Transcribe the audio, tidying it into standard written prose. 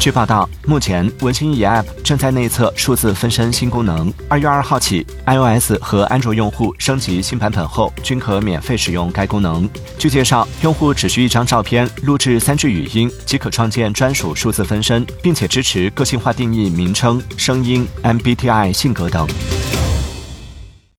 据报道，目前文心一 APP 正在内测数字分身新功能。2月2号起 ，iOS 和安卓用户升级新版本后，均可免费使用该功能。据介绍，用户只需一张照片，录制3句语音，即可创建专属数字分身，并且支持个性化定义名称、声音、MBTI 性格等。